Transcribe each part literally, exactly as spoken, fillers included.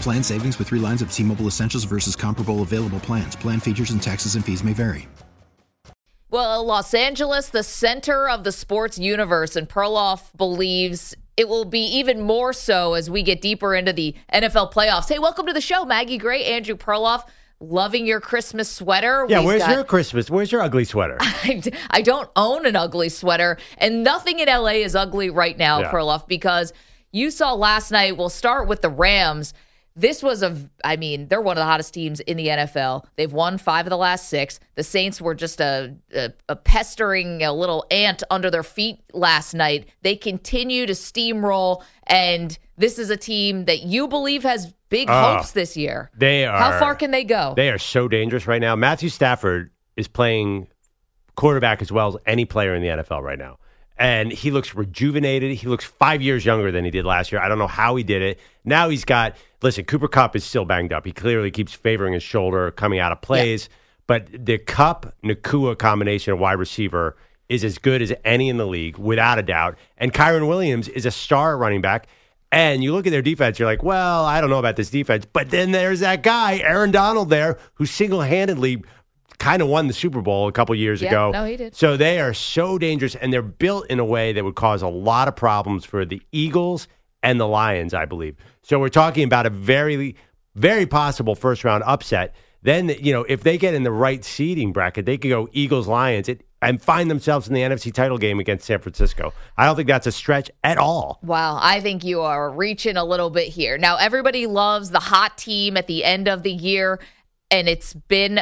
Plan savings with three lines of T-Mobile Essentials versus comparable available plans. Plan features and taxes and fees may vary. Well, Los Angeles, the center of the sports universe, and Perloff believes it will be even more so as we get deeper into the N F L playoffs. Hey, welcome to the show, Maggie Gray, Andrew Perloff. Loving your Christmas sweater. Yeah, We've where's got, your Christmas? Where's your ugly sweater? I, I don't own an ugly sweater, and nothing in L A is ugly right now, yeah. Perloff, because you saw last night, we'll start with the Rams. This was a, I mean, they're one of the hottest teams in the N F L. They've won five of the last six. The Saints were just a, a, a pestering a little ant under their feet last night. They continue to steamroll, and this is a team that you believe has big uh, hopes this year. They are. How far can they go? They are so dangerous right now. Matthew Stafford is playing quarterback as well as any player in the N F L right now. And he looks rejuvenated. He looks five years younger than he did last year. I don't know how he did it. Now he's got, listen, Cooper Kupp is still banged up. He clearly keeps favoring his shoulder coming out of plays. Yeah. But the Kupp-Nakua combination of wide receiver is as good as any in the league, without a doubt. And Kyren Williams is a star running back. And you look at their defense, you're like, well, I don't know about this defense. But then there's that guy, Aaron Donald there, who single-handedly kind of won the Super Bowl a couple years yeah, ago. No, he did. So they are so dangerous, and they're built in a way that would cause a lot of problems for the Eagles and the Lions, I believe. So we're talking about a very, very possible first-round upset. Then, you know, if they get in the right seeding bracket, they could go Eagles-Lions and find themselves in the N F C title game against San Francisco. I don't think that's a stretch at all. Wow, I think you are reaching a little bit here. Now, everybody loves the hot team at the end of the year, and it's been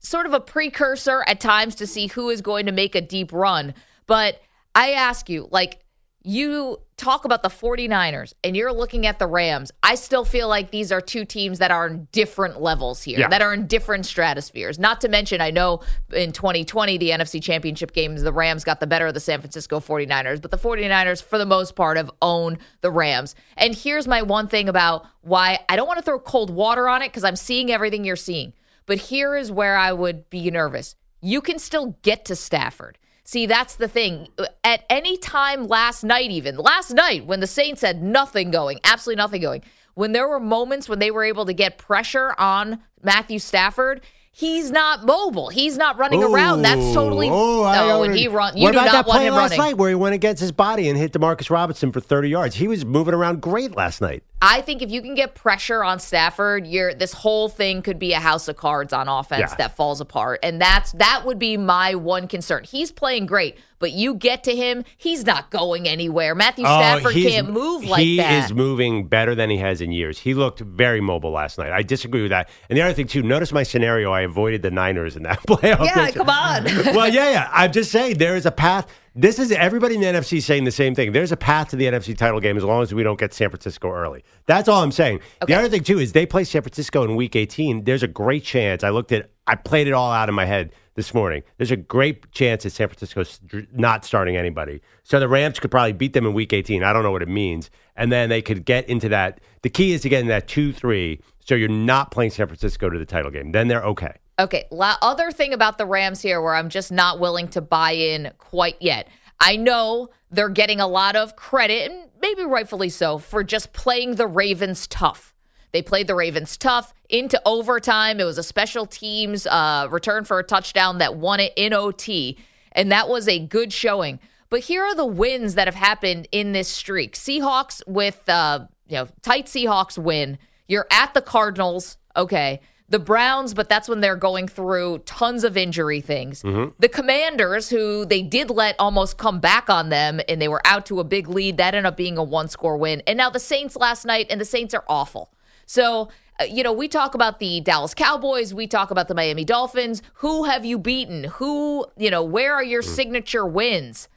sort of a precursor at times to see who is going to make a deep run. But I ask you, like, you talk about the 49ers and you're looking at the Rams. I still feel like these are two teams that are in different levels here, yeah. that are in different stratospheres. Not to mention, I know in twenty twenty, the N F C Championship games, the Rams got the better of the San Francisco 49ers, but the 49ers, for the most part, have owned the Rams. And here's my one thing about why I don't want to throw cold water on it, because I'm seeing everything you're seeing. But here is where I would be nervous. You can still get to Stafford. See, that's the thing. At any time last night even, last night when the Saints had nothing going, absolutely nothing going, when there were moments when they were able to get pressure on Matthew Stafford, he's not mobile. He's not running ooh, around. That's totally oh, no. When he run, you what do about not that want play him last running. Night where he went against his body and hit Demarcus Robinson for thirty yards? He was moving around great last night. I think if you can get pressure on Stafford, you're, this whole thing could be a house of cards on offense yeah. that falls apart, and that's that would be my one concern. He's playing great, but you get to him, he's not going anywhere. Matthew Stafford oh, can't move like he that. He is moving better than he has in years. He looked very mobile last night. I disagree with that. And the other thing too, notice my scenario. I avoided the Niners in that playoff. Yeah, picture. Come on. Well, yeah, yeah. I'm just saying there is a path. This is everybody in the N F C saying the same thing. There's a path to the N F C title game as long as we don't get San Francisco early. That's all I'm saying. Okay. The other thing, too, is they play San Francisco in week eighteen. There's a great chance. I looked at I played it all out in my head this morning. There's a great chance that San Francisco's not starting anybody. So the Rams could probably beat them in week eighteen. I don't know what it means. And then they could get into that. The key is to get in that two three. So you're not playing San Francisco to the title game. Then they're okay. Okay, la- other thing about the Rams here where I'm just not willing to buy in quite yet. I know they're getting a lot of credit, and maybe rightfully so, for just playing the Ravens tough. They played the Ravens tough into overtime. It was a special teams uh, return for a touchdown that won it in O T, and that was a good showing. But here are the wins that have happened in this streak. Seahawks with uh, you know, tight Seahawks win. You're at the Cardinals. Okay. The Browns, but that's when they're going through tons of injury things. Mm-hmm. The Commanders, who they did let almost come back on them, and they were out to a big lead. That ended up being a one-score win. And now the Saints last night, and the Saints are awful. So, you know, we talk about the Dallas Cowboys. We talk about the Miami Dolphins. Who have you beaten? Who, you know, where are your signature wins?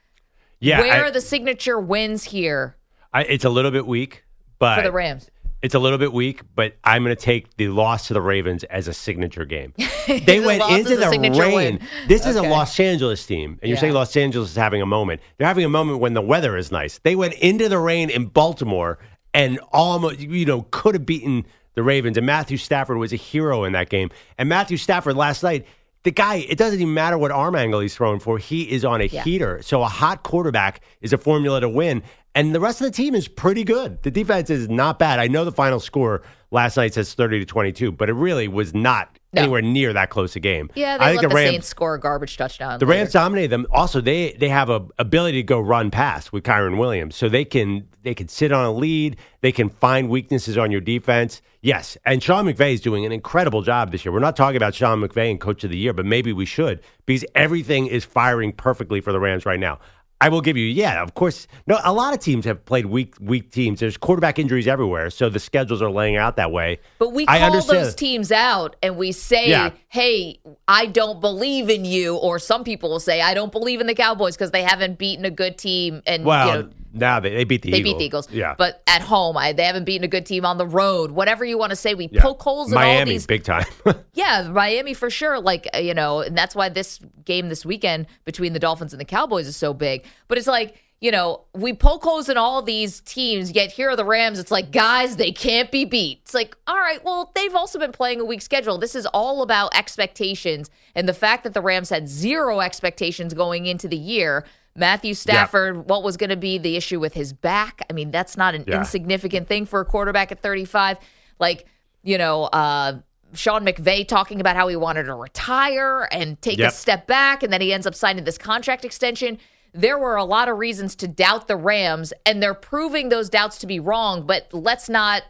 Yeah, Where I, are the signature wins here? I, it's a little bit weak, but... For the Rams. It's a little bit weak, but I'm going to take the loss to the Ravens as a signature game. They went into the rain. Win. This okay. is a Los Angeles team, and you're yeah. saying Los Angeles is having a moment. They're having a moment when the weather is nice. They went into the rain in Baltimore and almost, you know, could have beaten the Ravens. And Matthew Stafford was a hero in that game. And Matthew Stafford last night, the guy, it doesn't even matter what arm angle he's throwing for. He is on a yeah. heater. So a hot quarterback is a formula to win. And the rest of the team is pretty good. The defense is not bad. I know the final score last night says thirty to twenty-two, but it really was not no. anywhere near that close a game. Yeah, they I think let the, the Rams, Saints score a garbage touchdown. The later. Rams dominated them. Also, they they have a ability to go run pass with Kyren Williams, so they can they can sit on a lead. They can find weaknesses on your defense. Yes, and Sean McVay is doing an incredible job this year. We're not talking about Sean McVay and Coach of the Year, but maybe we should because everything is firing perfectly for the Rams right now. I will give you, yeah, of course. No, a lot of teams have played weak, weak teams. There's quarterback injuries everywhere, so the schedules are laying out that way. But we call those teams out, and we say, yeah. hey, I don't believe in you, or some people will say, I don't believe in the Cowboys because they haven't beaten a good team. And, well, you know, now they, they beat the they Eagles. They beat the Eagles. Yeah. But at home, I, they haven't beaten a good team on the road. Whatever you want to say, we yeah. poke holes in Miami, all these. Miami, big time. yeah, Miami for sure. Like, you know, and that's why this game this weekend between the Dolphins and the Cowboys is so big. But it's like, you know, we poke holes in all these teams, yet here are the Rams. It's like, guys, they can't be beat. It's like, all right, well, they've also been playing a weak schedule. This is all about expectations. And the fact that the Rams had zero expectations going into the year, Matthew Stafford, yeah. what was going to be the issue with his back? I mean, that's not an yeah. insignificant thing for a quarterback at thirty-five. Like, you know, uh, Sean McVay talking about how he wanted to retire and take yep. a step back, and then he ends up signing this contract extension. There were a lot of reasons to doubt the Rams, and they're proving those doubts to be wrong, but let's not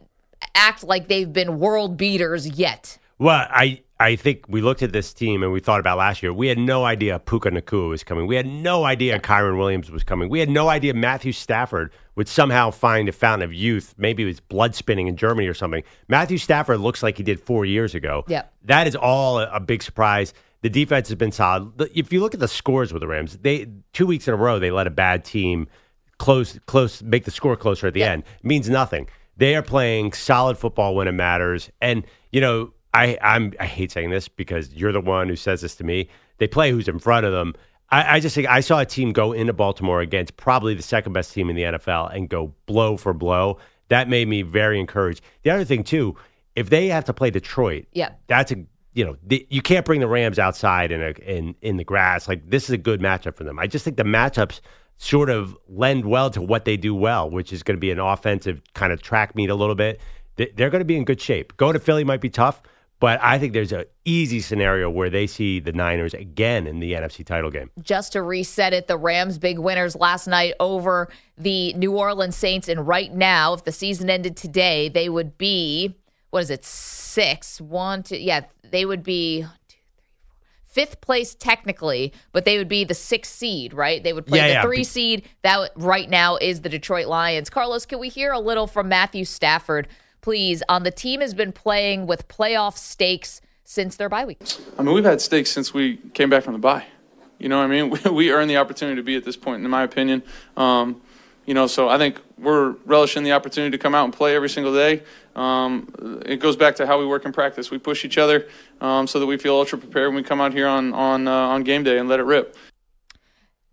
act like they've been world beaters yet. Well, I... I think we looked at this team and we thought about last year. We had no idea Puka Nacua was coming. We had no idea Kyren Williams was coming. We had no idea Matthew Stafford would somehow find a fountain of youth. Maybe it was blood spinning in Germany or something. Matthew Stafford looks like he did four years ago. Yep. That is all a big surprise. The defense has been solid. If you look at the scores with the Rams, they two weeks in a row they let a bad team close, close, make the score closer at the yep. end. It means nothing. They are playing solid football when it matters. And, you know, I I'm, I hate saying this because you're the one who says this to me. They play who's in front of them. I, I just think I saw a team go into Baltimore against probably the second best team in the N F L and go blow for blow. That made me very encouraged. The other thing, too, if they have to play Detroit, yeah. that's a you know the, you can't bring the Rams outside in, a, in, in the grass. Like, this is a good matchup for them. I just think the matchups sort of lend well to what they do well, which is going to be an offensive kind of track meet a little bit. They, they're going to be in good shape. Going to Philly might be tough. But I think there's an easy scenario where they see the Niners again in the N F C title game. Just to reset it, the Rams big winners last night over the New Orleans Saints. And right now, if the season ended today, they would be, what is it, six? One, two, yeah, they would be fifth place technically, but they would be the sixth seed, right? They would play yeah, the yeah. three seed. That right now is the Detroit Lions. Carlos, can we hear a little from Matthew Stafford, please, on the team has been playing with playoff stakes since their bye week? I mean, we've had stakes since we came back from the bye. You know what I mean? We, we earned the opportunity to be at this point, in my opinion. Um, you know, so I think we're relishing the opportunity to come out and play every single day. Um, it goes back to how we work in practice. We push each other um, so that we feel ultra prepared when we come out here on, on, uh, on game day and let it rip.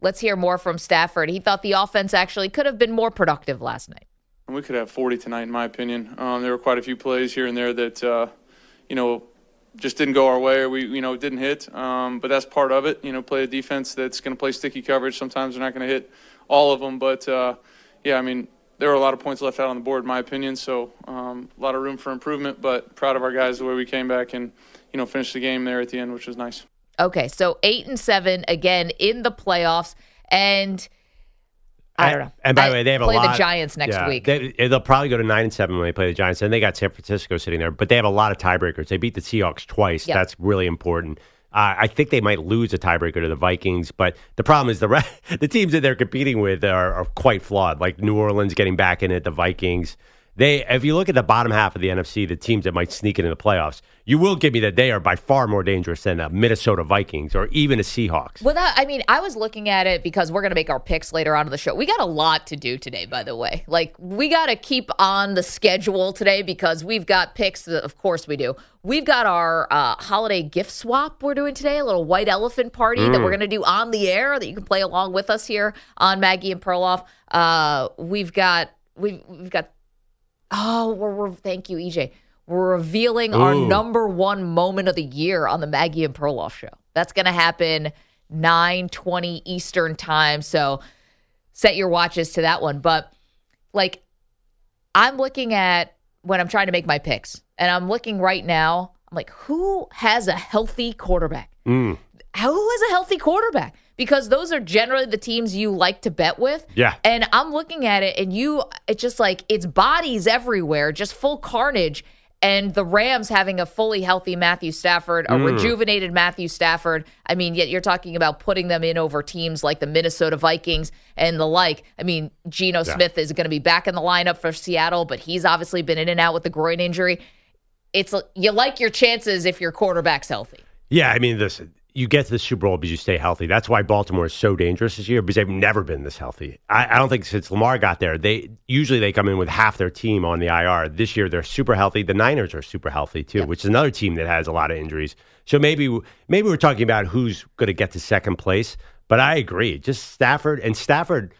Let's hear more from Stafford. He thought the offense actually could have been more productive last night. We could have forty tonight, in my opinion. Um, there were quite a few plays here and there that, uh, you know, just didn't go our way or we, you know, didn't hit. Um, but that's part of it. You know, play a defense that's going to play sticky coverage. Sometimes they're not going to hit all of them. But, uh, yeah, I mean, there were a lot of points left out on the board, in my opinion. So um, a lot of room for improvement. But proud of our guys the way we came back and, you know, finished the game there at the end, which was nice. Okay, so eight and seven again in the playoffs. And I don't know. And by the way, they have a lot. Play the Giants next yeah, week. They, they'll probably go to nine and seven when they play the Giants. And they got San Francisco sitting there, but they have a lot of tiebreakers. They beat the Seahawks twice. Yep. That's really important. Uh, I think they might lose a tiebreaker to the Vikings, but the problem is the re- the teams that they're competing with are, are quite flawed. Like New Orleans getting back in it, the Vikings. They, if you look at the bottom half of the N F C, the teams that might sneak into the playoffs, you will give me that they are by far more dangerous than the Minnesota Vikings or even a Seahawks. Well, that, I mean, I was looking at it because we're going to make our picks later on in the show. We got a lot to do today, by the way. Like, we got to keep on the schedule today because we've got picks. That, of course we do. We've got our uh, holiday gift swap we're doing today, a little white elephant party mm. that we're going to do on the air that you can play along with us here on Maggie and Perloff. Uh, we've got, we've, we've got, Oh, we're, we're thank you, E J. We're revealing Ooh. our number one moment of the year on the Maggie and Perloff show. That's going to happen nine twenty Eastern time, so set your watches to that one. But, like, I'm looking at when I'm trying to make my picks, and I'm looking right now, I'm like, who has a healthy quarterback? Mm. Who has a healthy quarterback? Because those are generally the teams you like to bet with. Yeah. And I'm looking at it, and you, it's just like, it's bodies everywhere, just full carnage. And the Rams having a fully healthy Matthew Stafford, a mm. rejuvenated Matthew Stafford. I mean, yet you're talking about putting them in over teams like the Minnesota Vikings and the like. I mean, Geno yeah. Smith is going to be back in the lineup for Seattle, but he's obviously been in and out with the groin injury. It's, you like your chances if your quarterback's healthy. Yeah, I mean, this. You get to the Super Bowl because you stay healthy. That's why Baltimore is so dangerous this year because they've never been this healthy. I, I don't think since Lamar got there, they usually they come in with half their team on the I R. This year they're super healthy. The Niners are super healthy too, yep. which is another team that has a lot of injuries. So maybe maybe we're talking about who's going to get to second place. But I agree. Just Stafford and Stafford,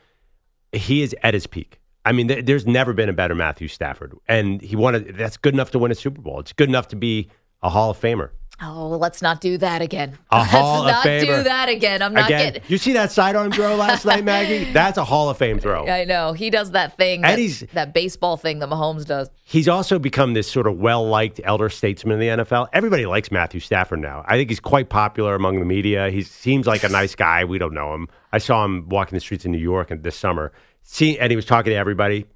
he is at his peak. I mean, th- there's never been a better Matthew Stafford, and he wanted. That's good enough to win a Super Bowl. It's good enough to be a Hall of Famer. Oh, let's not do that again. A Hall let's of Famer. Let's not do that again. I'm not again. getting... You see that sidearm throw last night, Maggie? That's a Hall of Fame throw. I know. He does that thing, that, that baseball thing that Mahomes does. He's also become this sort of well-liked elder statesman in the N F L. Everybody likes Matthew Stafford now. I think he's quite popular among the media. He seems like a nice guy. We don't know him. I saw him walking the streets in New York this summer, see, and he was talking to everybody.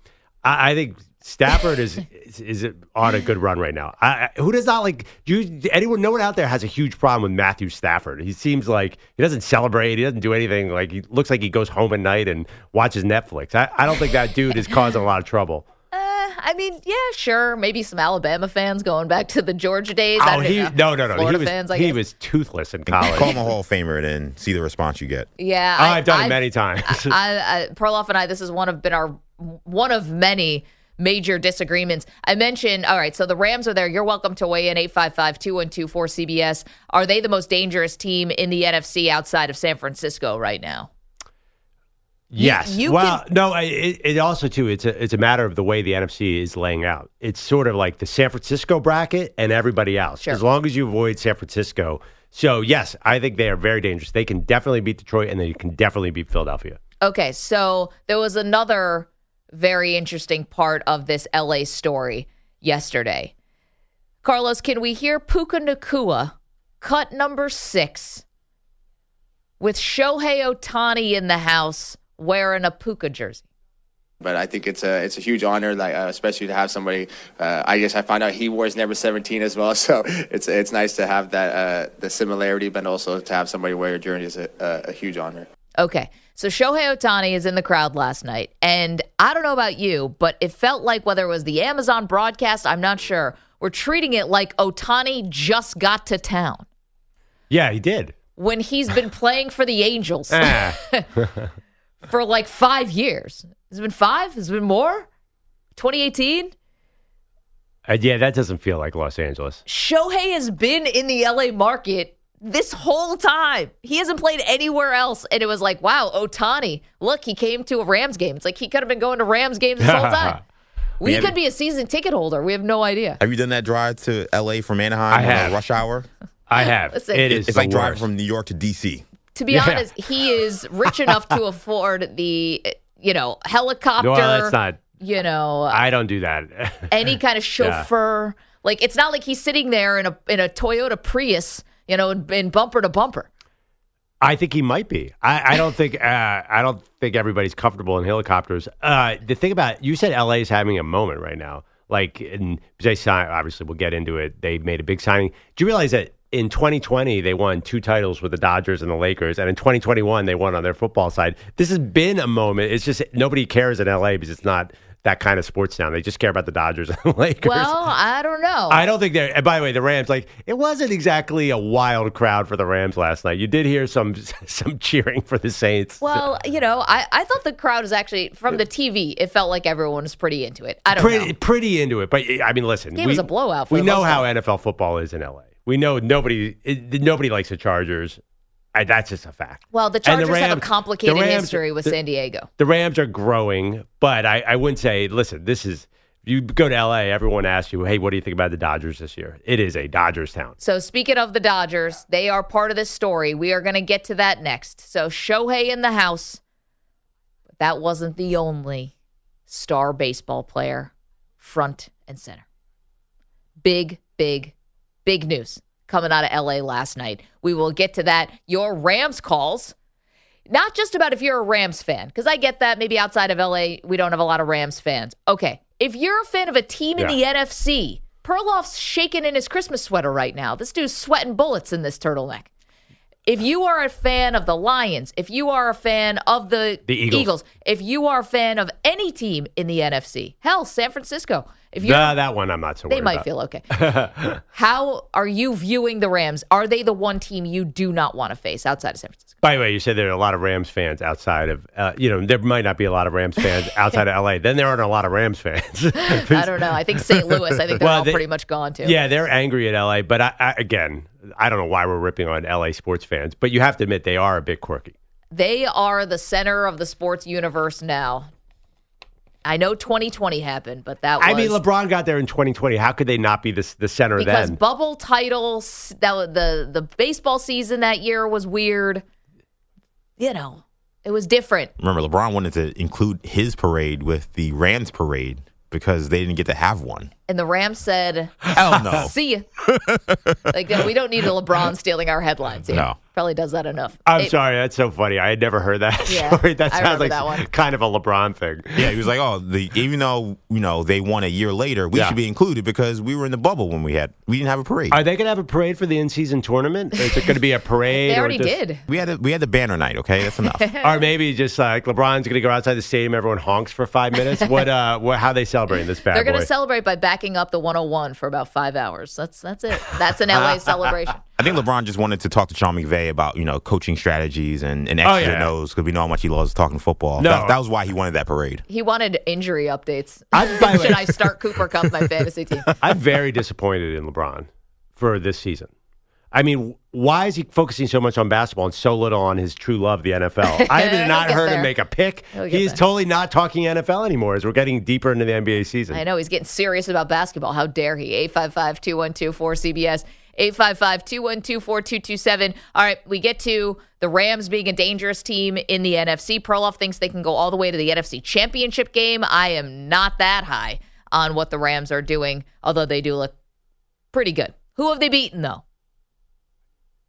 I, I think... Stafford is, is is on a good run right now. I, who does not like? Do you, anyone? No one out there has a huge problem with Matthew Stafford. He seems like he doesn't celebrate. He doesn't do anything. Like he looks like he goes home at night and watches Netflix. I, I don't think that dude is causing a lot of trouble. Uh, I mean, yeah, sure, maybe some Alabama fans going back to the Georgia days. Oh, I don't he, know. no, no, no. Florida he was fans, he was toothless in college. Call him a Hall of Famer and then see the response you get. Yeah, oh, I, I've done I've, it many times. I, I, Perloff and I, this is one of been our one of many. Major disagreements. I mentioned, all right, so the Rams are there. You're welcome to weigh in, eight five five, two one two, four C B S. Are they the most dangerous team in the N F C outside of San Francisco right now? Yes. You, you well, can... no, it, it also, too, it's a, it's a matter of the way the N F C is laying out. It's sort of like the San Francisco bracket and everybody else. Sure. As long as you avoid San Francisco. So, yes, I think they are very dangerous. They can definitely beat Detroit, and they can definitely beat Philadelphia. Okay, so there was another... very interesting part of this L A story yesterday. Carlos, can we hear Puka Nacua cut number six with Shohei Ohtani in the house wearing a Puka jersey? But I think it's a it's a huge honor, like uh, especially to have somebody. Uh, I guess I found out he wears number seventeen as well, so it's it's nice to have that uh, the similarity, but also to have somebody wear your jersey is a, a huge honor. Okay, so Shohei Ohtani is in the crowd last night, and I don't know about you, but it felt like whether it was the Amazon broadcast, I'm not sure, we're treating it like Ohtani just got to town. Yeah, he did. When he's been playing for the Angels for like five years. Has it been five? Has it been more? twenty eighteen? Uh, yeah, that doesn't feel like Los Angeles. Shohei has been in the L A market this whole time. He hasn't played anywhere else. And it was like, wow, Ohtani, look, he came to a Rams game. It's like he could have been going to Rams games this whole time. We Man, could be a season ticket holder. We have no idea. Have you done that drive to L A from Anaheim? I have. Rush hour? I have. Listen, it is It's like worst. driving from New York to D C. To be yeah. honest, he is rich enough to afford the, you know, helicopter. No, that's not. You know. I don't do that. Any kind of chauffeur. Yeah. Like, it's not like he's sitting there in a in a Toyota Prius, you know, in bumper to bumper. I think he might be. I, I don't think uh, I don't think everybody's comfortable in helicopters. Uh, the thing about you said L A is having a moment right now. Like, and they signed, obviously, we'll get into it. They made a big signing. Do you realize that in twenty twenty, they won two titles with the Dodgers and the Lakers, and in twenty twenty-one, they won on their football side? This has been a moment. It's just nobody cares in L A because it's not that kind of sports now. They just care about the Dodgers and the Lakers. Well, I don't know. I don't think they're... And by the way, the Rams, like, it wasn't exactly a wild crowd for the Rams last night. You did hear some some cheering for the Saints. Well, you know, I, I thought the crowd was actually... From the T V, it felt like everyone was pretty into it. I don't pretty, know. Pretty into it. But, I mean, listen... It was a blowout for We know how time. N F L football is in L A. We know nobody it, nobody likes the Chargers. I, that's just a fact. Well, the Chargers the Rams, have a complicated Rams, history with the, San Diego. The Rams are growing, but I, I wouldn't say, listen, this is, you go to L A, everyone asks you, hey, what do you think about the Dodgers this year? It is a Dodgers town. So speaking of the Dodgers, they are part of this story. We are going to get to that next. So Shohei in the house, but that wasn't the only star baseball player front and center. Big, big, big news coming out of L A last night. We will get to that. Your Rams calls, not just about if you're a Rams fan, because I get that maybe outside of L A, we don't have a lot of Rams fans. Okay, if you're a fan of a team in yeah. the N F C, Perloff's shaking in his Christmas sweater right now. This dude's sweating bullets in this turtleneck. If you are a fan of the Lions, if you are a fan of the, the Eagles. Eagles, if you are a fan of any team in the N F C, hell, San Francisco. If you uh, that one I'm not so worried They might about. Feel okay. How are you viewing the Rams? Are they the one team you do not want to face outside of San Francisco? By the way, you said there are a lot of Rams fans outside of, uh, you know, there might not be a lot of Rams fans outside of L A. Then there aren't a lot of Rams fans. I don't know. I think Saint Louis, I think they're well, all they, pretty much gone too. Yeah, they're angry at L A. But I, I, again, I don't know why we're ripping on L A sports fans. But you have to admit they are a bit quirky. They are the center of the sports universe now. I know twenty twenty happened, but that was... I mean, LeBron got there in twenty twenty. How could they not be the, the center because then? Because bubble titles, that, the, the baseball season that year was weird. You know, it was different. Remember, LeBron wanted to include his parade with the Rams parade because they didn't get to have one. And the Rams said, oh, no. See you. Like, we don't need a LeBron stealing our headlines here. No. Probably does that enough. I'm it, sorry. That's so funny. I had never heard that yeah, story. That sounds like that one. Kind of a LeBron thing. Yeah, he was like, oh, the, even though, you know, they won a year later, we yeah. should be included because we were in the bubble when we had, we didn't have a parade. Are they going to have a parade for the in-season tournament? Is it going to be a parade? They already or just, did. We had, a, we had the banner night, okay? That's enough. Or maybe just like LeBron's going to go outside the stadium, everyone honks for five minutes. What? Uh, what how are they celebrating this bad They're going to celebrate by backing up the one oh one for about five hours. That's, that's it. That's an L A celebration. I think LeBron just wanted to talk to Sean McVay about, you know, coaching strategies and, and extra oh, yeah. nose because we know how much he loves talking football. No. That, that was why he wanted that parade. He wanted injury updates. I, by Should way, I start Cooper Kupp, my fantasy team? I'm very disappointed in LeBron for this season. I mean, why is he focusing so much on basketball and so little on his true love, the N F L? I have not heard there. him make a pick. He is there. totally not talking N F L anymore as we're getting deeper into the N B A season. I know. He's getting serious about basketball. How dare he? eight five five, two one two, four C B S. eight five five, two one two, four two two seven. All right, we get to the Rams being a dangerous team in the N F C. Perloff thinks they can go all the way to the N F C Championship game. I am not that high on what the Rams are doing, although they do look pretty good. Who have they beaten, though?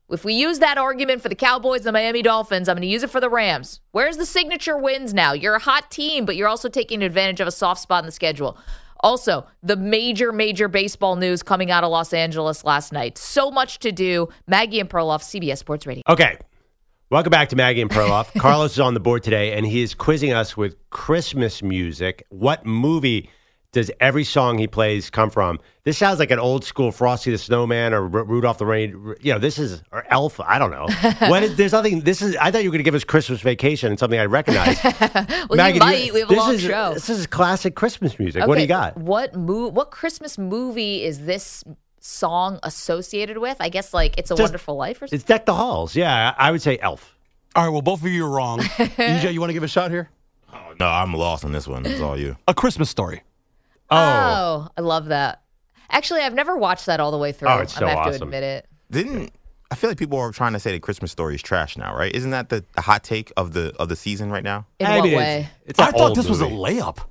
If we use that argument for the Cowboys and the Miami Dolphins, I'm going to use it for the Rams. Where's the signature wins now? You're a hot team, but you're also taking advantage of a soft spot in the schedule. Also, the major, major baseball news coming out of Los Angeles last night. So much to do. Maggie and Perloff, C B S Sports Radio. Okay. Welcome back to Maggie and Perloff. Carlos is on the board today, and he is quizzing us with Christmas music. What movie does every song he plays come from? This sounds like an old school Frosty the Snowman or R- Rudolph the Rain. You know, this is, or Elf. I don't know. What is, there's nothing, this is, I thought you were going to give us Christmas Vacation and something I recognize. Well, Maggie, you might. You, we have a long is, show. This is classic Christmas music. Okay, what do you got? What mo- What Christmas movie is this song associated with? I guess like It's a Just, Wonderful Life or something? It's Deck the Halls. Yeah, I would say Elf. All right, well, both of you are wrong. D J, you want to give a shot here? Oh, no, I'm lost on this one. It's all you. A Christmas Story. Oh. oh, I love that. Actually, I've never watched that all the way through. Oh, it's so I'm going to have awesome. to admit it. Didn't I feel like people are trying to say that Christmas Story is trash now, right? Isn't that the, the hot take of the of the season right now? In I what mean, way? It's, it's I thought this movie. was a layup.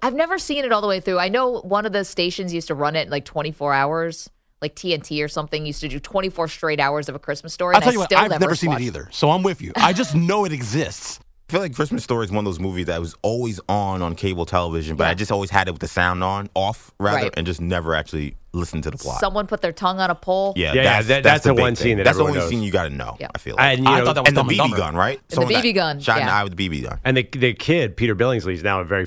I've never seen it all the way through. I know one of the stations used to run it in like twenty-four hours. like T N T or something used to do twenty-four straight hours of A Christmas Story. I'll tell you what, I've never seen it either, so I'm with you. I just know it exists. I feel like Christmas Story is one of those movies that was always on on cable television, but yeah. I just always had it with the sound on, off, rather, right. and just never actually listened to the plot. Someone put their tongue on a pole. Yeah, yeah, that's, yeah that, that's, that's the, the one thing. Scene that that's everyone knows. That's the only scene you got to know, yeah. I feel like. I, you know, I thought that was dumb and the B B gun, right? And the B B gun. Shot yeah. in the eye with the B B gun. And the, the kid, Peter Billingsley, is now a very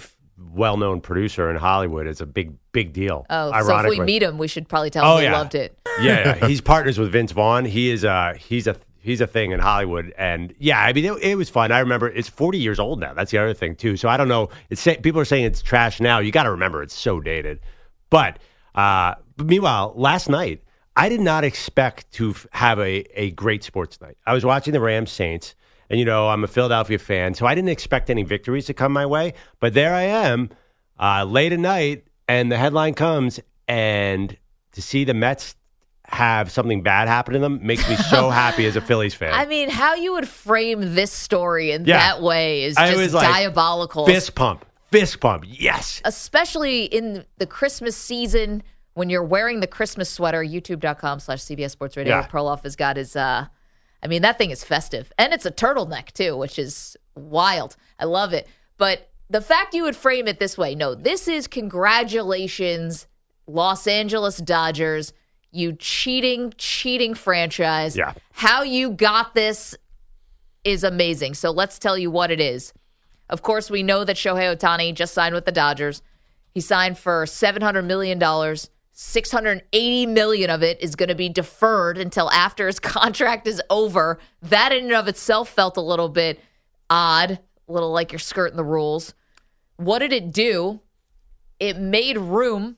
well-known producer in Hollywood. It's a big, big deal. Oh, ironically. So if we meet him, we should probably tell him oh, we yeah. loved it. Yeah, yeah. He's partners with Vince Vaughn. He is a, he's a... He's a thing in Hollywood, and yeah, I mean, it, it was fun. I remember it's forty years old now. That's the other thing, too. So I don't know. It's people are saying it's trash now. You got to remember it's so dated. But uh, meanwhile, last night, I did not expect to f- have a, a great sports night. I was watching the Rams Saints, and, you know, I'm a Philadelphia fan, so I didn't expect any victories to come my way. But there I am uh, late at night, and the headline comes, and to see the Mets have something bad happen to them makes me so happy as a Phillies fan. I mean, how you would frame this story in yeah. that way is just like, diabolical. Fist pump. Fist pump. Yes. Especially in the Christmas season when you're wearing the Christmas sweater, youtube.com slash CBS Sports Radio. Yeah. Perloff has got his, uh, I mean, that thing is festive. And it's a turtleneck too, which is wild. I love it. But the fact you would frame it this way, no, this is congratulations, Los Angeles Dodgers. You cheating, cheating franchise. Yeah. How you got this is amazing. So let's tell you what it is. Of course, we know that Shohei Ohtani just signed with the Dodgers. He signed for seven hundred million dollars. six hundred eighty million dollars of it is going to be deferred until after his contract is over. That in and of itself felt a little bit odd, a little like you're skirting the rules. What did it do? It made room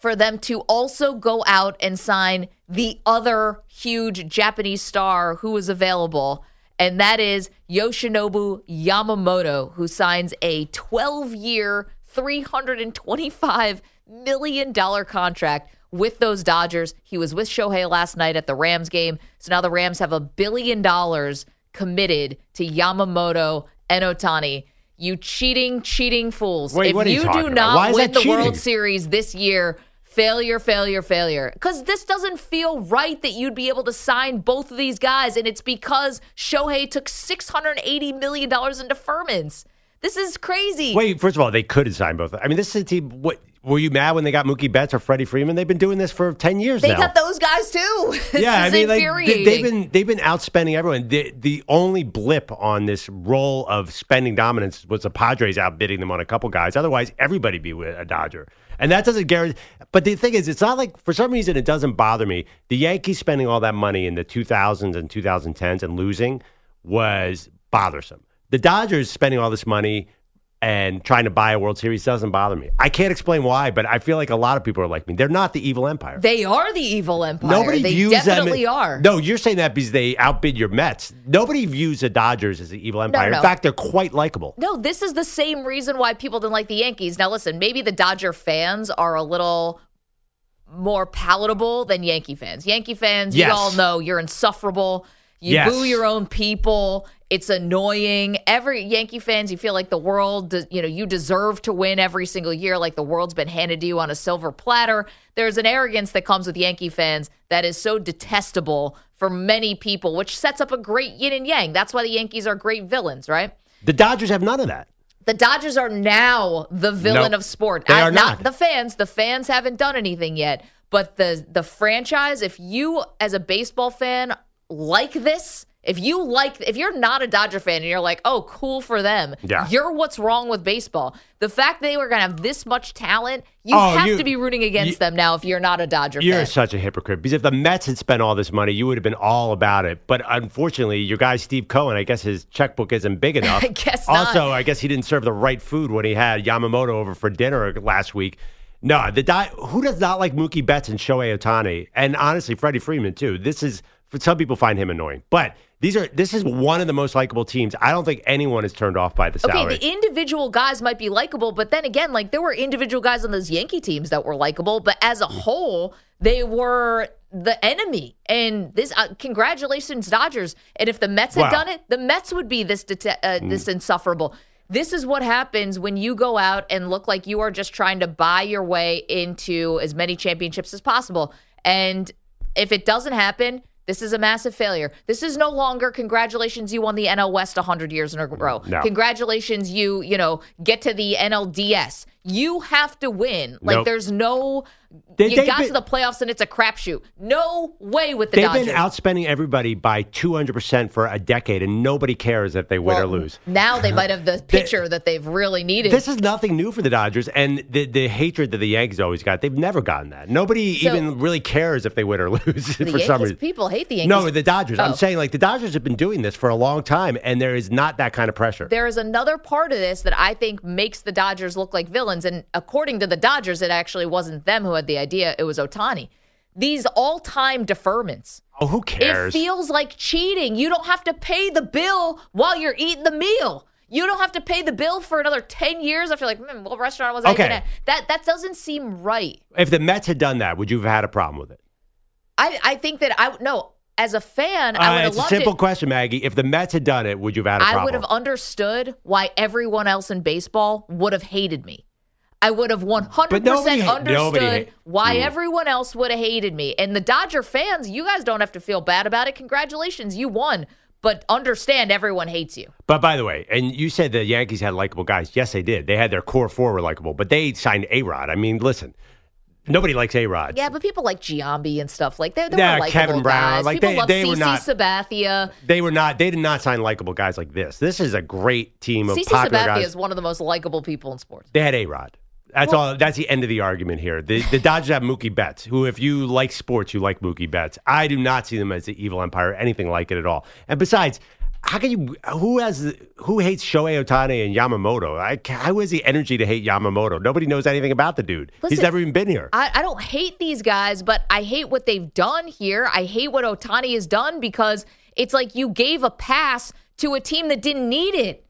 for them to also go out and sign the other huge Japanese star who is available, and that is Yoshinobu Yamamoto, who signs a twelve-year, three hundred twenty-five million dollars contract with those Dodgers. He was with Shohei last night at the Rams game, so now the Rams have a billion dollars committed to Yamamoto and Ohtani. You cheating, cheating fools. Wait, if you, you do not win the cheating? World Series this year... Failure, failure, failure. Because this doesn't feel right that you'd be able to sign both of these guys, and it's because Shohei took six hundred eighty million dollars in deferments. This is crazy. Wait, first of all, they could have signed both. I mean, this is a team. What, were you mad when they got Mookie Betts or Freddie Freeman? They've been doing this for ten years they now. They got those guys, too. This yeah, is I mean, infuriating. Like, they, they've, been, they've been outspending everyone. The, the only blip on this role of spending dominance was the Padres outbidding them on a couple guys. Otherwise, everybody be a Dodger. And that doesn't guarantee. But the thing is, it's not like, for some reason, it doesn't bother me. The Yankees spending all that money in the two thousands and twenty tens and losing was bothersome. The Dodgers spending all this money and trying to buy a World Series doesn't bother me. I can't explain why, but I feel like a lot of people are like me. They're not the evil empire. They are the evil empire. Nobody they views definitely them in, are. No, you're saying that because they outbid your Mets. Nobody views the Dodgers as the evil empire. No, no. In fact, they're quite likable. No, this is the same reason why people didn't like the Yankees. Now, listen, maybe the Dodger fans are a little more palatable than Yankee fans. Yankee fans, yes. You all know you're insufferable. You yes. boo your own people. It's annoying. Every Yankee fans, you feel like the world, you know, you deserve to win every single year, like the world's been handed to you on a silver platter. There's an arrogance that comes with Yankee fans that is so detestable for many people, which sets up a great yin and yang. That's why the Yankees are great villains, right? The Dodgers have none of that. The Dodgers are now the villain nope. of sport. They I, are not. Not the fans. The fans haven't done anything yet. But the the franchise, if you as a baseball fan like this, if you like, if you're not a Dodger fan and you're like, oh, cool for them, yeah. you're what's wrong with baseball. The fact that they were going to have this much talent, you oh, have you, to be rooting against you, them now if you're not a Dodger you're fan. You're such a hypocrite. Because if the Mets had spent all this money, you would have been all about it. But unfortunately, your guy Steve Cohen, I guess his checkbook isn't big enough. I guess not. Also, I guess he didn't serve the right food when he had Yamamoto over for dinner last week. No, the di- who does not like Mookie Betts and Shohei Ohtani? And honestly, Freddie Freeman, too. This is... Some people find him annoying, but these are this is one of the most likable teams. I don't think anyone is turned off by the salary. Okay, the individual guys might be likable, but then again, like there were individual guys on those Yankee teams that were likable, but as a whole, they were the enemy. And this, uh, congratulations, Dodgers. And if the Mets had wow. done it, the Mets would be this dete- uh, this insufferable. This is what happens when you go out and look like you are just trying to buy your way into as many championships as possible. And if it doesn't happen, this is a massive failure. This is no longer congratulations, you won the N L West one hundred years in a row. No. Congratulations, you, you know, get to the N L D S. You have to win. Like, nope. There's no they, you got been, to the playoffs and it's a crapshoot. No way with the they've Dodgers. They've been outspending everybody by two hundred percent for a decade, and nobody cares if they win well, or lose. Now they might have the pitcher they, that they've really needed. This is nothing new for the Dodgers, and the, the hatred that the Yankees always got, they've never gotten that. Nobody so, even really cares if they win or lose for Yankees, some reason. People hate the Yankees. No, the Dodgers. Oh. I'm saying, like, the Dodgers have been doing this for a long time, and there is not that kind of pressure. There is another part of this that I think makes the Dodgers look like villains. And according to the Dodgers, it actually wasn't them who had the idea. It was Ohtani. These all-time deferments. Oh, who cares? It feels like cheating. You don't have to pay the bill while you're eating the meal. You don't have to pay the bill for another ten years after, like, hmm, what restaurant was I okay. at? That, that doesn't seem right. If the Mets had done that, would you have had a problem with it? I, I think that I – no. As a fan, uh, I would have loved it. It's a simple it. question, Maggie. If the Mets had done it, would you have had a problem? I would have understood why everyone else in baseball would have hated me. I would have one hundred percent nobody, understood nobody why everyone else would have hated me. And the Dodger fans, you guys don't have to feel bad about it. Congratulations, you won. But understand, everyone hates you. But by the way, and you said the Yankees had likable guys. Yes, they did. They had their core four were likable, but they signed A-Rod. I mean, listen. Nobody likes A-Rod. Yeah, but people like Giambi and stuff. Like, they, they yeah, were likable Kevin Brown. Guys. Like, people they, love they were not, Sabathia. They were not. They did not sign likable guys like this. This is a great team of C C popular Sabathia guys. Sabathia is one of the most likable people in sports. They had A-Rod. That's well, all. That's the end of the argument here. The, the Dodgers have Mookie Betts, who, if you like sports, you like Mookie Betts. I do not see them as the evil empire, anything like it at all. And besides, how can you? Who has? Who hates Shohei Ohtani and Yamamoto? I, how has the energy to hate Yamamoto? Nobody knows anything about the dude. Listen, he's never even been here. I, I don't hate these guys, but I hate what they've done here. I hate what Ohtani has done because it's like you gave a pass to a team that didn't need it.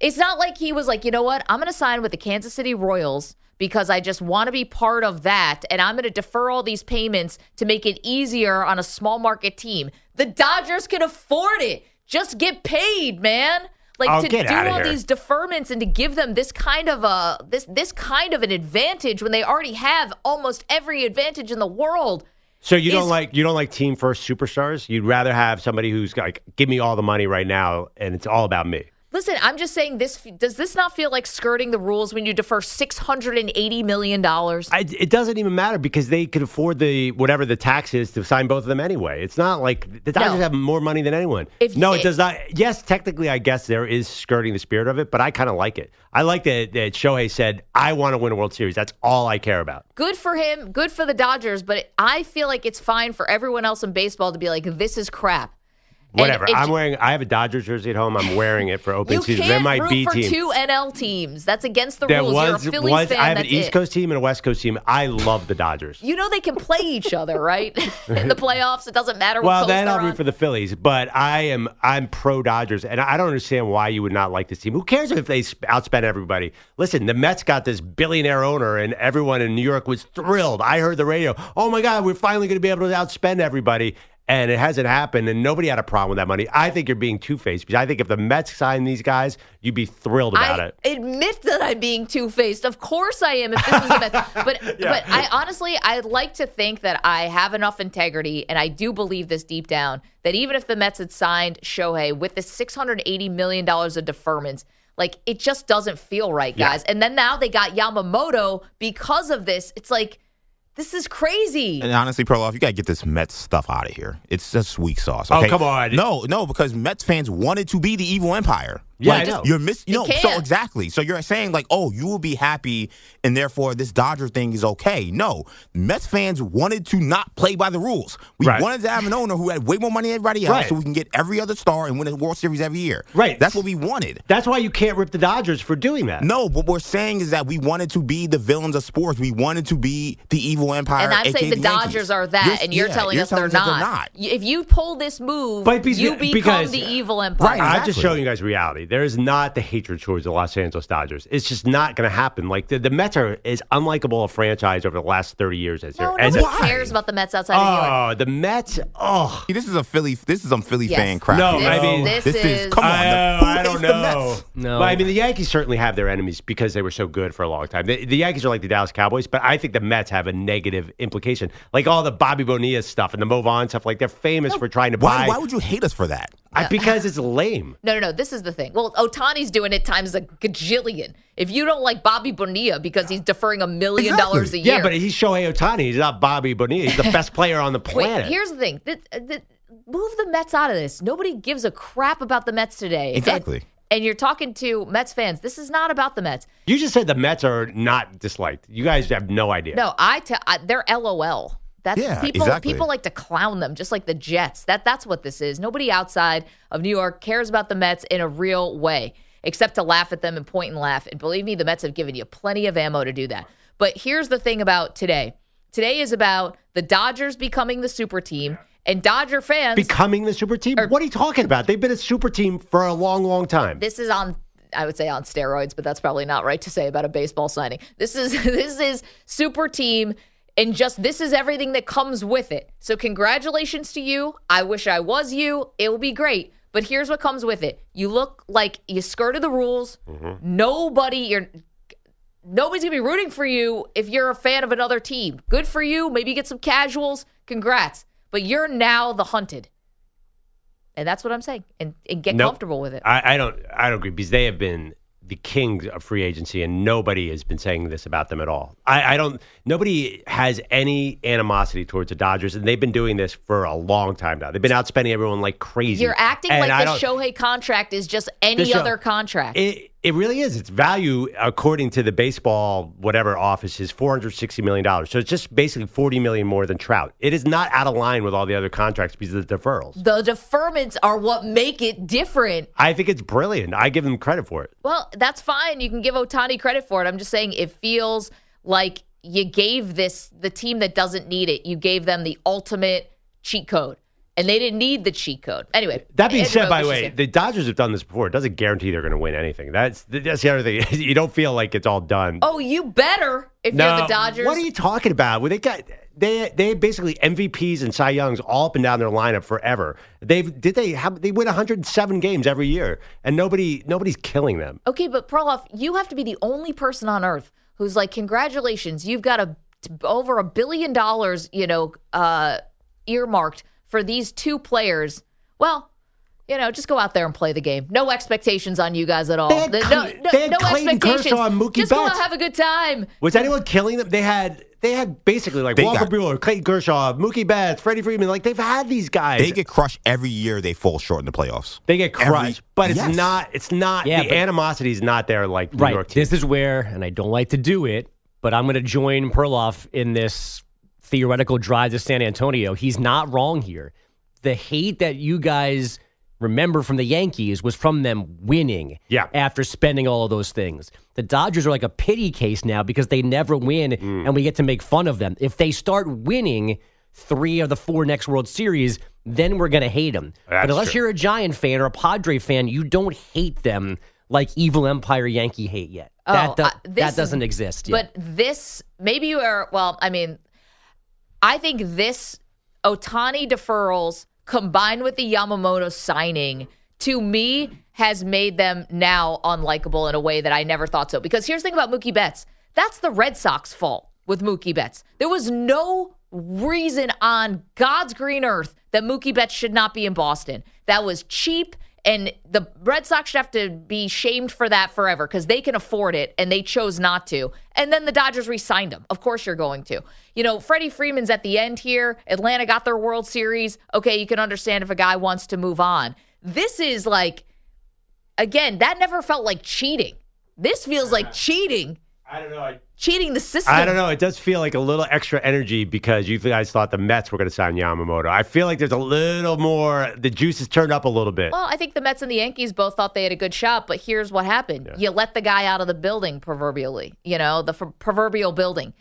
It's not like he was like, you know what? I'm going to sign with the Kansas City Royals because I just want to be part of that, and I'm going to defer all these payments to make it easier on a small market team. The Dodgers can afford it. Just get paid, man. Like oh, to do all here. these deferments and to give them this kind of a this this kind of an advantage when they already have almost every advantage in the world. So you is, don't like you don't like team first superstars? You'd rather have somebody who's like, give me all the money right now and it's all about me. Listen, I'm just saying this. Does this not feel like skirting the rules when you defer six hundred eighty million dollars? I, it doesn't even matter because they could afford the whatever the tax is to sign both of them anyway. It's not like the Dodgers no. have more money than anyone. If, no, it, it does not. Yes, technically, I guess there is skirting the spirit of it, but I kind of like it. I like that, that Shohei said, I want to win a World Series. That's all I care about. Good for him. Good for the Dodgers. But it, I feel like it's fine for everyone else in baseball to be like, this is crap. Whatever. It, I'm wearing. I have a Dodgers jersey at home. I'm wearing it for open you season. There might root be for teams. Two N L teams. That's against the there rules. Was, You're a Phillies was, fan. I have an East it. Coast team and a West Coast team. I love the Dodgers. You know they can play each other, right? In the playoffs, it doesn't matter. What well, then I'll root for the Phillies. But I am. I'm pro Dodgers, and I don't understand why you would not like this team. Who cares if they outspend everybody? Listen, the Mets got this billionaire owner, and everyone in New York was thrilled. I heard the radio. Oh my God, we're finally going to be able to outspend everybody. And it hasn't happened, and nobody had a problem with that money. I think you're being two-faced, because I think if the Mets signed these guys, you'd be thrilled about I it. I admit that I'm being two-faced. Of course I am if this was the Mets. But, yeah. but I honestly, I'd like to think that I have enough integrity, and I do believe this deep down, that even if the Mets had signed Shohei with the six hundred eighty million dollars of deferments, like, it just doesn't feel right, guys. Yeah. And then now they got Yamamoto because of this. It's like... This is crazy. And honestly, Perloff, you got to get this Mets stuff out of here. It's just weak sauce. Okay? Oh, come on. No, no, because Mets fans wanted to be the evil empire. Yeah, like, I know. You're miss- you know, so exactly. So you're saying, like, oh, you will be happy, and therefore this Dodger thing is okay. No, Mets fans wanted to not play by the rules. We right. wanted to have an owner who had way more money than everybody else right. so we can get every other star and win a World Series every year. Right. That's what we wanted. That's why you can't rip the Dodgers for doing that. No, what we're saying is that we wanted to be the villains of sports. We wanted to be the evil empire. And I'm saying the, the Dodgers are that, you're, and you're yeah, telling you're us telling they're, not. they're not. If you pull this move, be, you become because, the evil empire. Right, exactly. I'm just showing you guys reality. There is not the hatred towards the Los Angeles Dodgers. It's just not going to happen. Like the, the Mets are as unlikable a franchise over the last thirty years as no, there. No one cares about the Mets outside oh, of New York. Oh, the Mets. Oh, this is a Philly. This is some Philly yes. fan crap. No, I mean this, this is, is. Come on, I, the, who I don't know. The Mets? No, but, I mean the Yankees certainly have their enemies because they were so good for a long time. The, the Yankees are like the Dallas Cowboys, but I think the Mets have a negative implication. Like all the Bobby Bonilla stuff and the Mo Vaughn stuff. Like they're famous no, for trying to why, buy. Why would you hate us for that? I, because it's lame. No, no, no. This is the thing. Well, Ohtani's doing it times a gajillion. If you don't like Bobby Bonilla because he's deferring a million exactly. dollars a year. Yeah, but he's Shohei Ohtani. He's not Bobby Bonilla. He's the best player on the planet. Wait, here's the thing. The, the, move the Mets out of this. Nobody gives a crap about the Mets today. Exactly. And, and you're talking to Mets fans. This is not about the Mets. You just said the Mets are not disliked. You guys have no idea. No, I t- I, they're L O L. That's yeah, people exactly. people like to clown them, just like the Jets. That that's what this is. Nobody outside of New York cares about the Mets in a real way, except to laugh at them and point and laugh. And believe me, the Mets have given you plenty of ammo to do that. But here's the thing about today. Today is about the Dodgers becoming the super team and Dodger fans becoming the super team? Are, what are you talking about? They've been a super team for a long, long time. This is on I would say on steroids, but that's probably not right to say about a baseball signing. This is this is super team. And just this is everything that comes with it. So congratulations to you. I wish I was you. It will be great. But here's what comes with it. You look like you skirted the rules. Mm-hmm. Nobody, you're, nobody's going to be rooting for you if you're a fan of another team. Good for you. Maybe you get some casuals. Congrats. But you're now the hunted. And that's what I'm saying. And, and get nope. comfortable with it. I, I don't I don't agree because they have been the kings of free agency, and nobody has been saying this about them at all. I, I don't, nobody has any animosity towards the Dodgers, and they've been doing this for a long time now. They've been outspending everyone like crazy. You're acting and like I the Shohei contract is just any other show, contract. It, it really is. It's value, according to the baseball whatever office, is four hundred sixty million dollars. So it's just basically forty million dollars more than Trout. It is not out of line with all the other contracts because of the deferrals. The deferments are what make it different. I think it's brilliant. I give them credit for it. Well, that's fine. You can give Ohtani credit for it. I'm just saying it feels like you gave this, the team that doesn't need it, you gave them the ultimate cheat code. And they didn't need the cheat code. Anyway. That being said, by the way, the Dodgers have done this before. It doesn't guarantee they're going to win anything. That's that's the other thing. You don't feel like it's all done. Oh, you better if no, you're the Dodgers. What are you talking about? Well, they got they they basically M V Ps and Cy Youngs all up and down their lineup forever. They've did they have they win one hundred seven games every year, and nobody nobody's killing them. Okay, but Perloff, you have to be the only person on earth who's like, congratulations, you've got a over a billion dollars, you know, uh, earmarked for these two players. Well, you know, just go out there and play the game. No expectations on you guys at all. They had, no, no, they had no Clayton Kershaw on Mookie Betts. Just go out, have a good time. Was anyone killing them? They had they had basically like they Walker got, Buehler, Clayton Kershaw, Mookie Betts, Freddie Freeman. Like they've had these guys. They get crushed every year. They fall short in the playoffs. They get crushed, every, but it's yes. not. It's not. Yeah, the but, animosity's not there like New right, York team. This is where, and I don't like to do it, but I'm going to join Perloff in this theoretical drive to San Antonio. He's not wrong here. The hate that you guys remember from the Yankees was from them winning yeah. after spending all of those things. The Dodgers are like a pity case now because they never win, mm. and we get to make fun of them. If they start winning three of the four next World Series, then we're going to hate them. That's but unless true. You're a Giant fan or a Padre fan, you don't hate them like evil Empire Yankee hate yet. Oh, that, do- uh, this, that doesn't exist yet. But this, maybe you are, well, I mean, I think this Ohtani deferrals combined with the Yamamoto signing, to me, has made them now unlikable in a way that I never thought so. Because here's the thing about Mookie Betts. That's the Red Sox fault with Mookie Betts. There was no reason on God's green earth that Mookie Betts should not be in Boston. That was cheap, and the Red Sox should have to be shamed for that forever because they can afford it, and they chose not to. And then the Dodgers re-signed him. Of course you're going to. You know, Freddie Freeman's at the end here. Atlanta got their World Series. Okay, you can understand if a guy wants to move on. This is like, again, that never felt like cheating. This feels like cheating. I don't know. I, Cheating the system. I don't know. It does feel like a little extra energy because you guys thought the Mets were going to sign Yamamoto. I feel like there's a little more. The juice is turned up a little bit. Well, I think the Mets and the Yankees both thought they had a good shot, but here's what happened. Yeah. You let the guy out of the building, proverbially. You know, the f- proverbial building.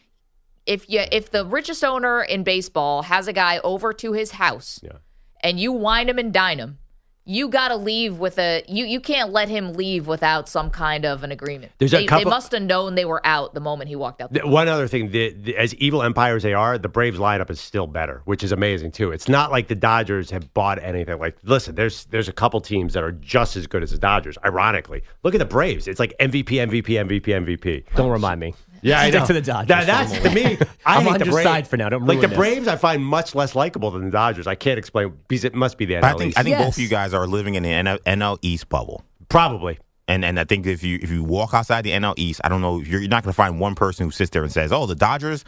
If you, if the richest owner in baseball has a guy over to his house yeah. and you wine him and dine him, You got to leave with a you. You can't let him leave without some kind of an agreement. There's they, a couple, they must have known they were out the moment he walked out. The one other thing, the, the, as evil empire as they are, the Braves lineup is still better, which is amazing too. It's not like the Dodgers have bought anything. Like, listen, there's there's a couple teams that are just as good as the Dodgers. Ironically, look at the Braves. It's like M V P, M V P, M V P, M V P. Don't remind me. Yeah, I know. Stick to the Dodgers. That, that's to me. I I'm hate on the your Braves. Side for now. Don't like the this. Braves. I find much less likable than the Dodgers. I can't explain because it must be the N L I think, East. I think yes. both of you guys are living in the N L East bubble, probably. And and I think if you if you walk outside the N L East, I don't know, you're, you're not going to find one person who sits there and says, "Oh, the Dodgers."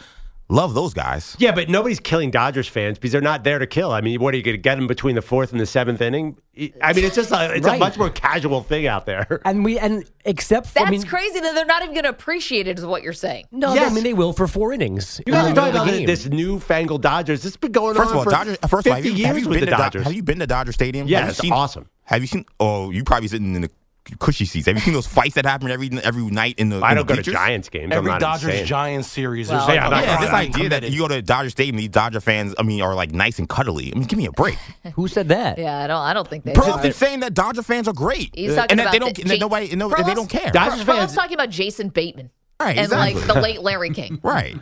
Love those guys. Yeah, but nobody's killing Dodgers fans because they're not there to kill. I mean, what are you going to get them between the fourth and the seventh inning? I mean, it's just a, it's right. a much more casual thing out there. And we and except for, that's I mean, crazy that they're not even going to appreciate it, is what you're saying. No, yes. I mean they will for four innings. You guys are talking about game. this newfangled Dodgers. This has been going first on all, for Dodgers, first fifty of all, you, years have you with been the Dodgers. Do- have you been to Dodger Stadium? Yeah, it's seen, awesome. Have you seen? Oh, you probably sitting in the. Cushy seats. Have you seen those fights that happen every every night in the? I in don't the go bleachers? To Giants games. Every I'm not Dodgers insane. Giants series. Well, yeah, yeah, yeah, this idea committed. that you go to Dodger Stadium, these Dodger fans, I mean, are like nice and cuddly. I mean, give me a break. Who said that? Yeah, I don't. I don't think they. Perlof's saying that Dodger fans are great, He's uh, and that they don't. The, and that nobody. No, Perlof's, they don't care. Dodgers Perlof's fans. Talking about Jason Bateman. Right, and exactly. like the late Larry King. right.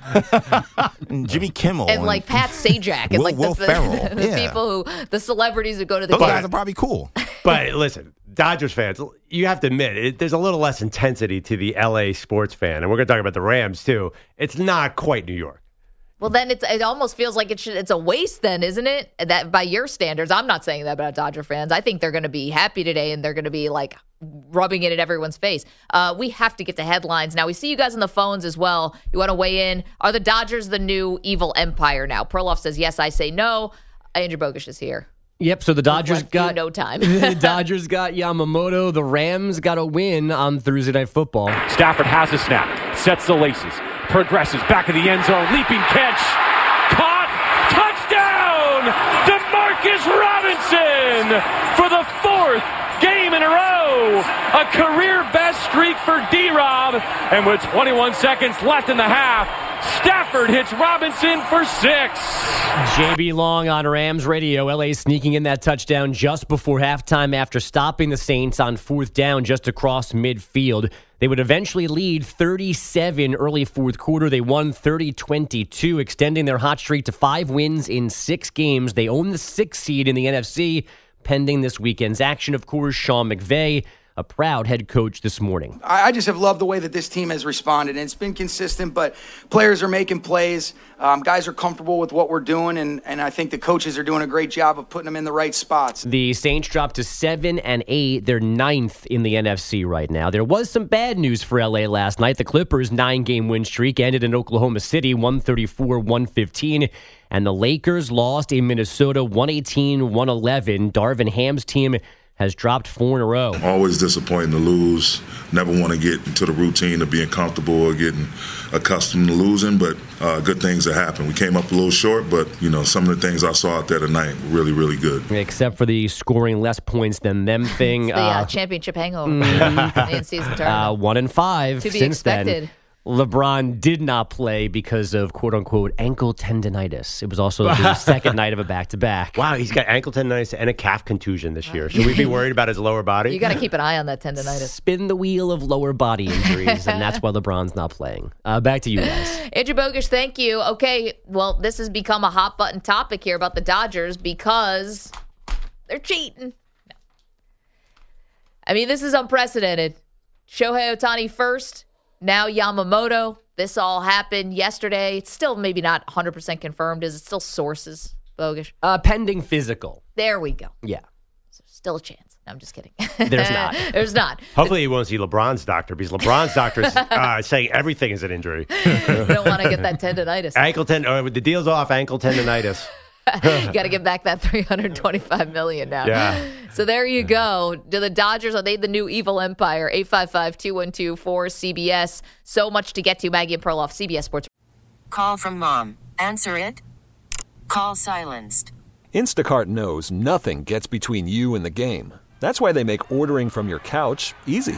And Jimmy Kimmel. And, and like Pat Sajak. And Will, like the, Will Ferrell. The, the yeah. people who, the celebrities who go to the Those game. guys are probably cool. But listen, Dodgers fans, you have to admit, it, there's a little less intensity to the L A sports fan. And we're going to talk about the Rams, too. It's not quite New York. Well, then it's, it almost feels like it should, it's a waste then, isn't it? That by your standards, I'm not saying that about Dodger fans. I think they're going to be happy today and they're going to be like rubbing it in everyone's face. Uh, we have to get to headlines. Now, we see you guys on the phones as well. You want to weigh in? Are the Dodgers the new evil empire now? Perloff says yes, I say no. Andrew Bogusch is here. Yep, so the Dodgers got no time. The Dodgers got Yamamoto. The Rams got a win on Thursday Night Football. Stafford has a snap, sets the laces, progresses back of the end zone, leaping catch, caught, touchdown! Demarcus Robinson for the fourth game in a row, a career best streak for D-Rob, and with twenty-one seconds left in the half, Stafford hits Robinson for six. J B Long on Rams radio. L A sneaking in that touchdown just before halftime after stopping the Saints on fourth down just across midfield. They would eventually lead thirty-seven early fourth quarter. They won thirty twenty-two, extending their hot streak to five wins in six games. They own the sixth seed in the N F C, pending this weekend's action. Of course, Sean McVay, a proud head coach this morning. I just have loved the way that this team has responded, and it's been consistent, but players are making plays. Um, guys are comfortable with what we're doing, and, and I think the coaches are doing a great job of putting them in the right spots. The Saints dropped to seven and eight. They're ninth in the N F C right now. There was some bad news for L A last night. The Clippers' nine-game win streak ended in Oklahoma City, one thirty-four one fifteen, and the Lakers lost in Minnesota, one eighteen one eleven. Darvin Ham's team has dropped four in a row. Always disappointing to lose. Never want to get into the routine of being comfortable or getting accustomed to losing, but uh, good things have happened. We came up a little short, but you know, some of the things I saw out there tonight were really, really good. Except for the scoring less points than them thing. the uh, uh, championship hangover mm, in season tournament. Uh, one and five to be since expected. Then. LeBron did not play because of quote-unquote ankle tendinitis. It was also the second night of a back-to-back. Wow, he's got ankle tendinitis and a calf contusion this wow. year. Should we be worried about his lower body? You got to keep an eye on that tendinitis. Spin the wheel of lower body injuries, and that's why LeBron's not playing. Uh, back to you guys. Andrew Bogusch, thank you. Okay, well, this has become a hot-button topic here about the Dodgers because they're cheating. No. I mean, this is unprecedented. Shohei Ohtani first. Now Yamamoto, this all happened yesterday. It's still maybe not one hundred percent confirmed. Is it still sources, Bogusch? Uh, pending physical. There we go. Yeah. So still a chance. No, I'm just kidding. There's not. There's not. Hopefully you won't see LeBron's doctor because LeBron's doctor is uh, saying everything is an injury. You don't want to get that tendonitis. Ankle tendon. Oh, the deal's off. Ankle tendonitis. You got to get back that three hundred twenty-five million dollars now. Yeah. So there you go. Do the Dodgers, are they the new evil empire? eight five five, two one two, four C B S. So much to get to. Maggie and Perloff, C B S Sports. Call from mom. Answer it. Call silenced. Instacart knows nothing gets between you and the game. That's why they make ordering from your couch easy.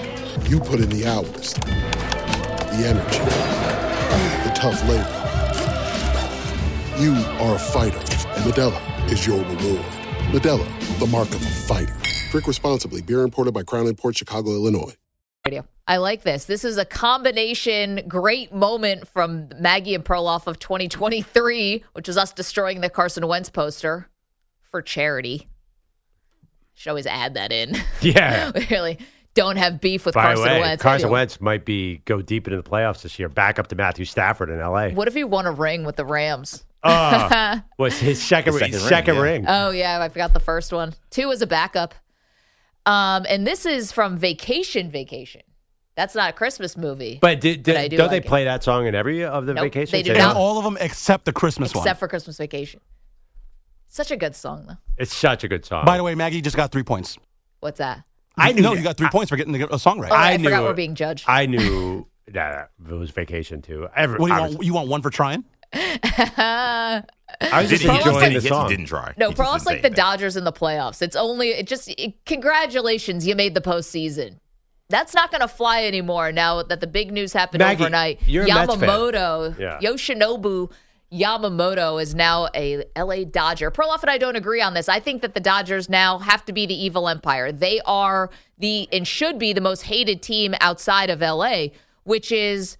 You put in the hours, the energy, the tough labor. You are a fighter, and Modelo is your reward. Modelo, the mark of a fighter. Drink responsibly. Beer imported by Crown Imports, Chicago, Illinois. I like this. This is a combination great moment from Maggie and Perloff of twenty twenty-three, which was us destroying the Carson Wentz poster for charity. Should always add that in. Yeah. Really. Don't have beef with Carson Wentz. Carson Wentz might be go deep into the playoffs this year, back up to Matthew Stafford in L A. What if he won a ring with the Rams? Uh, was his second, second, his second ring. ring. Yeah. Oh, yeah. I forgot the first one. Two was a backup. Um, and this is from Vacation Vacation. That's not a Christmas movie. But did, did, but I do don't like they play it. That song in every of the nope, vacations? They do not. All of them except the Christmas except one. Except for Christmas Vacation. Such a good song, though. It's such a good song. By the way, Maggie just got three points. What's that? I knew no, you got three I, points for getting the, a song right. Oh, I, I knew, forgot we're being judged. I knew that it was Vacation too. Every, what do you I was, want? You want one for trying? I was just enjoying the song. He didn't try. No, Perloff's like the thing. Dodgers in the playoffs. It's only it just it, congratulations, you made the postseason. That's not going to fly anymore now that the big news happened Maggie, overnight. You're Yamamoto, a Mets fan. Yeah. Yoshinobu Yamamoto is now a L A Dodger. Perloff and I don't agree on this. I think that the Dodgers now have to be the evil empire. They are the and should be the most hated team outside of L A, which is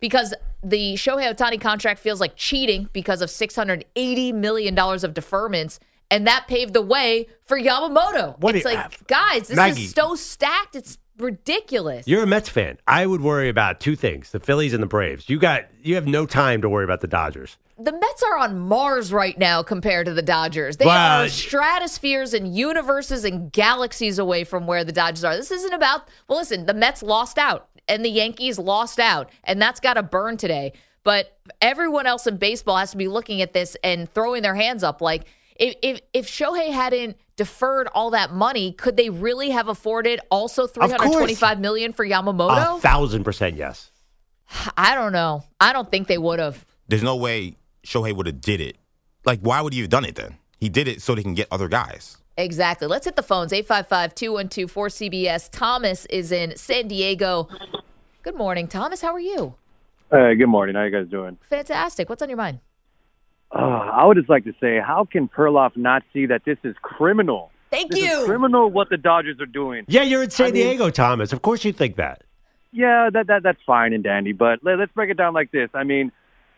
because the Shohei Ohtani contract feels like cheating because of six hundred eighty million dollars of deferments, and that paved the way for Yamamoto. What it's like, have? guys, this Maggie. is so stacked. It's ridiculous. You're a Mets fan. I would worry about two things, the Phillies and the Braves. You got you have no time to worry about the Dodgers. The Mets are on Mars right now compared to the Dodgers. They well, are stratospheres and universes and galaxies away from where the Dodgers are. This isn't about, well, listen, the Mets lost out and the Yankees lost out, and that's got to burn today. But everyone else in baseball has to be looking at this and throwing their hands up like, If, if if Shohei hadn't deferred all that money, could they really have afforded also three hundred twenty-five million dollars for Yamamoto? A thousand percent yes. I don't know. I don't think they would have. There's no way Shohei would have did it. Like, why would he have done it then? He did it so they can get other guys. Exactly. Let's hit the phones. eight five five, two one two, four C B S. Thomas is in San Diego. Good morning, Thomas. How are you? Hey, good morning. How are you guys doing? Fantastic. What's on your mind? Uh, I would just like to say, how can Perloff not see that this is criminal? Thank this you. Is criminal what the Dodgers are doing. Yeah, you're in San I Diego, mean, Thomas. Of course you think that. Yeah, that, that that's fine and dandy, but let, let's break it down like this. I mean,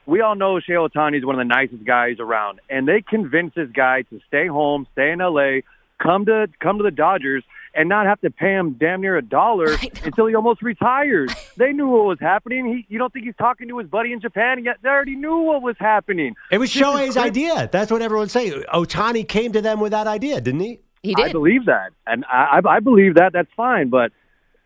we all know Shohei Ohtani is one of the nicest guys around, and they convinced this guy to stay home, stay in L A, come to come to the Dodgers, and not have to pay him damn near a dollar until he almost retires. They knew what was happening. He, you don't think he's talking to his buddy in Japan? Yet they already knew what was happening. It was Shohei's idea. That's what everyone's saying. Ohtani came to them with that idea, didn't he? He did. I believe that, and I, I believe that. That's fine, but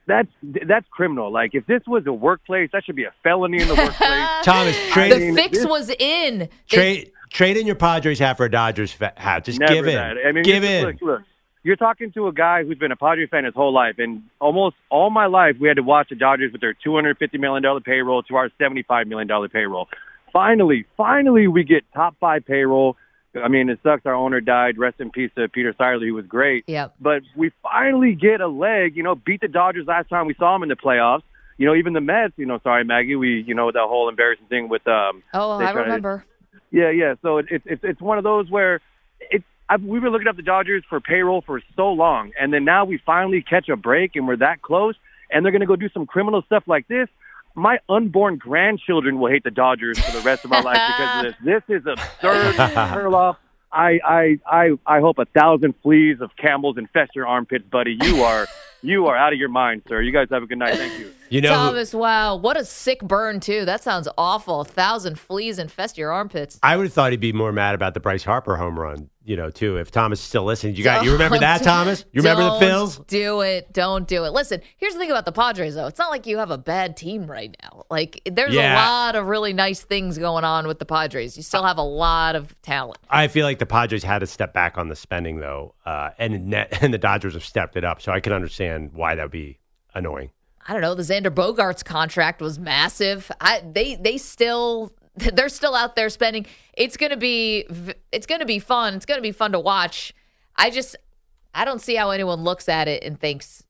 that's that's criminal. Like, if this was a workplace, that should be a felony in the workplace. Thomas, trade the fix this, was in. Trade they, trade in your Padres hat for a Dodgers hat. Just give in. I mean, give in. Look, look. You're talking to a guy who's been a Padres fan his whole life, and almost all my life we had to watch the Dodgers with their two hundred fifty million dollars payroll to our seventy-five million dollars payroll. Finally, finally we get top five payroll. I mean, it sucks our owner died. Rest in peace to Peter Seiley, who was great. Yep. But we finally get a leg, you know, beat the Dodgers last time we saw them in the playoffs. You know, even the Mets, you know, sorry, Maggie, we, you know, that whole embarrassing thing with um. Oh, I remember. To, yeah, yeah. So it's it, it's one of those where it's, I've, we've been looking up the Dodgers for payroll for so long, and then now we finally catch a break, and we're that close, and they're going to go do some criminal stuff like this. my unborn grandchildren will hate the Dodgers for the rest of my life because of this. This is absurd. Turloff, I, I, I, I hope a thousand fleas of camels infest your armpits, buddy. You are you are out of your mind, sir. You guys have a good night. Thank you. You know, Thomas, wow, what a sick burn, too. That sounds awful. A thousand fleas infest your armpits. I would have thought he'd be more mad about the Bryce Harper home run, you know, too, if Thomas is still listening. You got, don't, you remember that, Thomas? You remember the Phils? Do it. Don't do it. Listen, here's the thing about the Padres, though. It's not like you have a bad team right now. Like, there's yeah. a lot of really nice things going on with the Padres. You still have a lot of talent. I feel like the Padres had to step back on the spending, though, uh, and, net, and the Dodgers have stepped it up, so I can understand why that would be annoying. I don't know. The Xander Bogaerts contract was massive. I, they they still they're still out there spending. It's gonna be it's gonna be fun. It's gonna be fun to watch. I just I don't see how anyone looks at it and thinks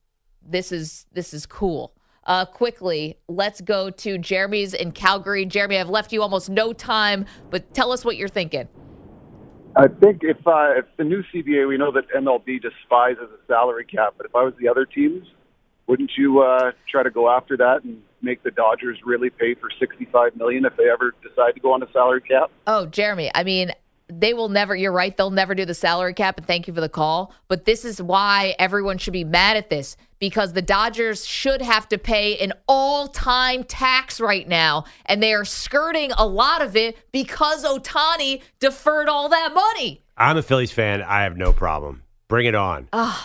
this is this is cool. Uh, quickly, let's go to Jeremy's in Calgary. Jeremy, I've left you almost no time, but tell us what you're thinking. I think if uh, if the new C B A, we know that M L B despises a salary cap, but if I was the other teams, wouldn't you uh, try to go after that and make the Dodgers really pay for sixty-five million dollars if they ever decide to go on a salary cap? Oh, Jeremy, I mean, they will never, you're right, they'll never do the salary cap, and thank you for the call, but this is why everyone should be mad at this, because the Dodgers should have to pay an all-time tax right now, and they are skirting a lot of it because Ohtani deferred all that money. I'm a Phillies fan. I have no problem. Bring it on. Ugh.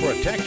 Protect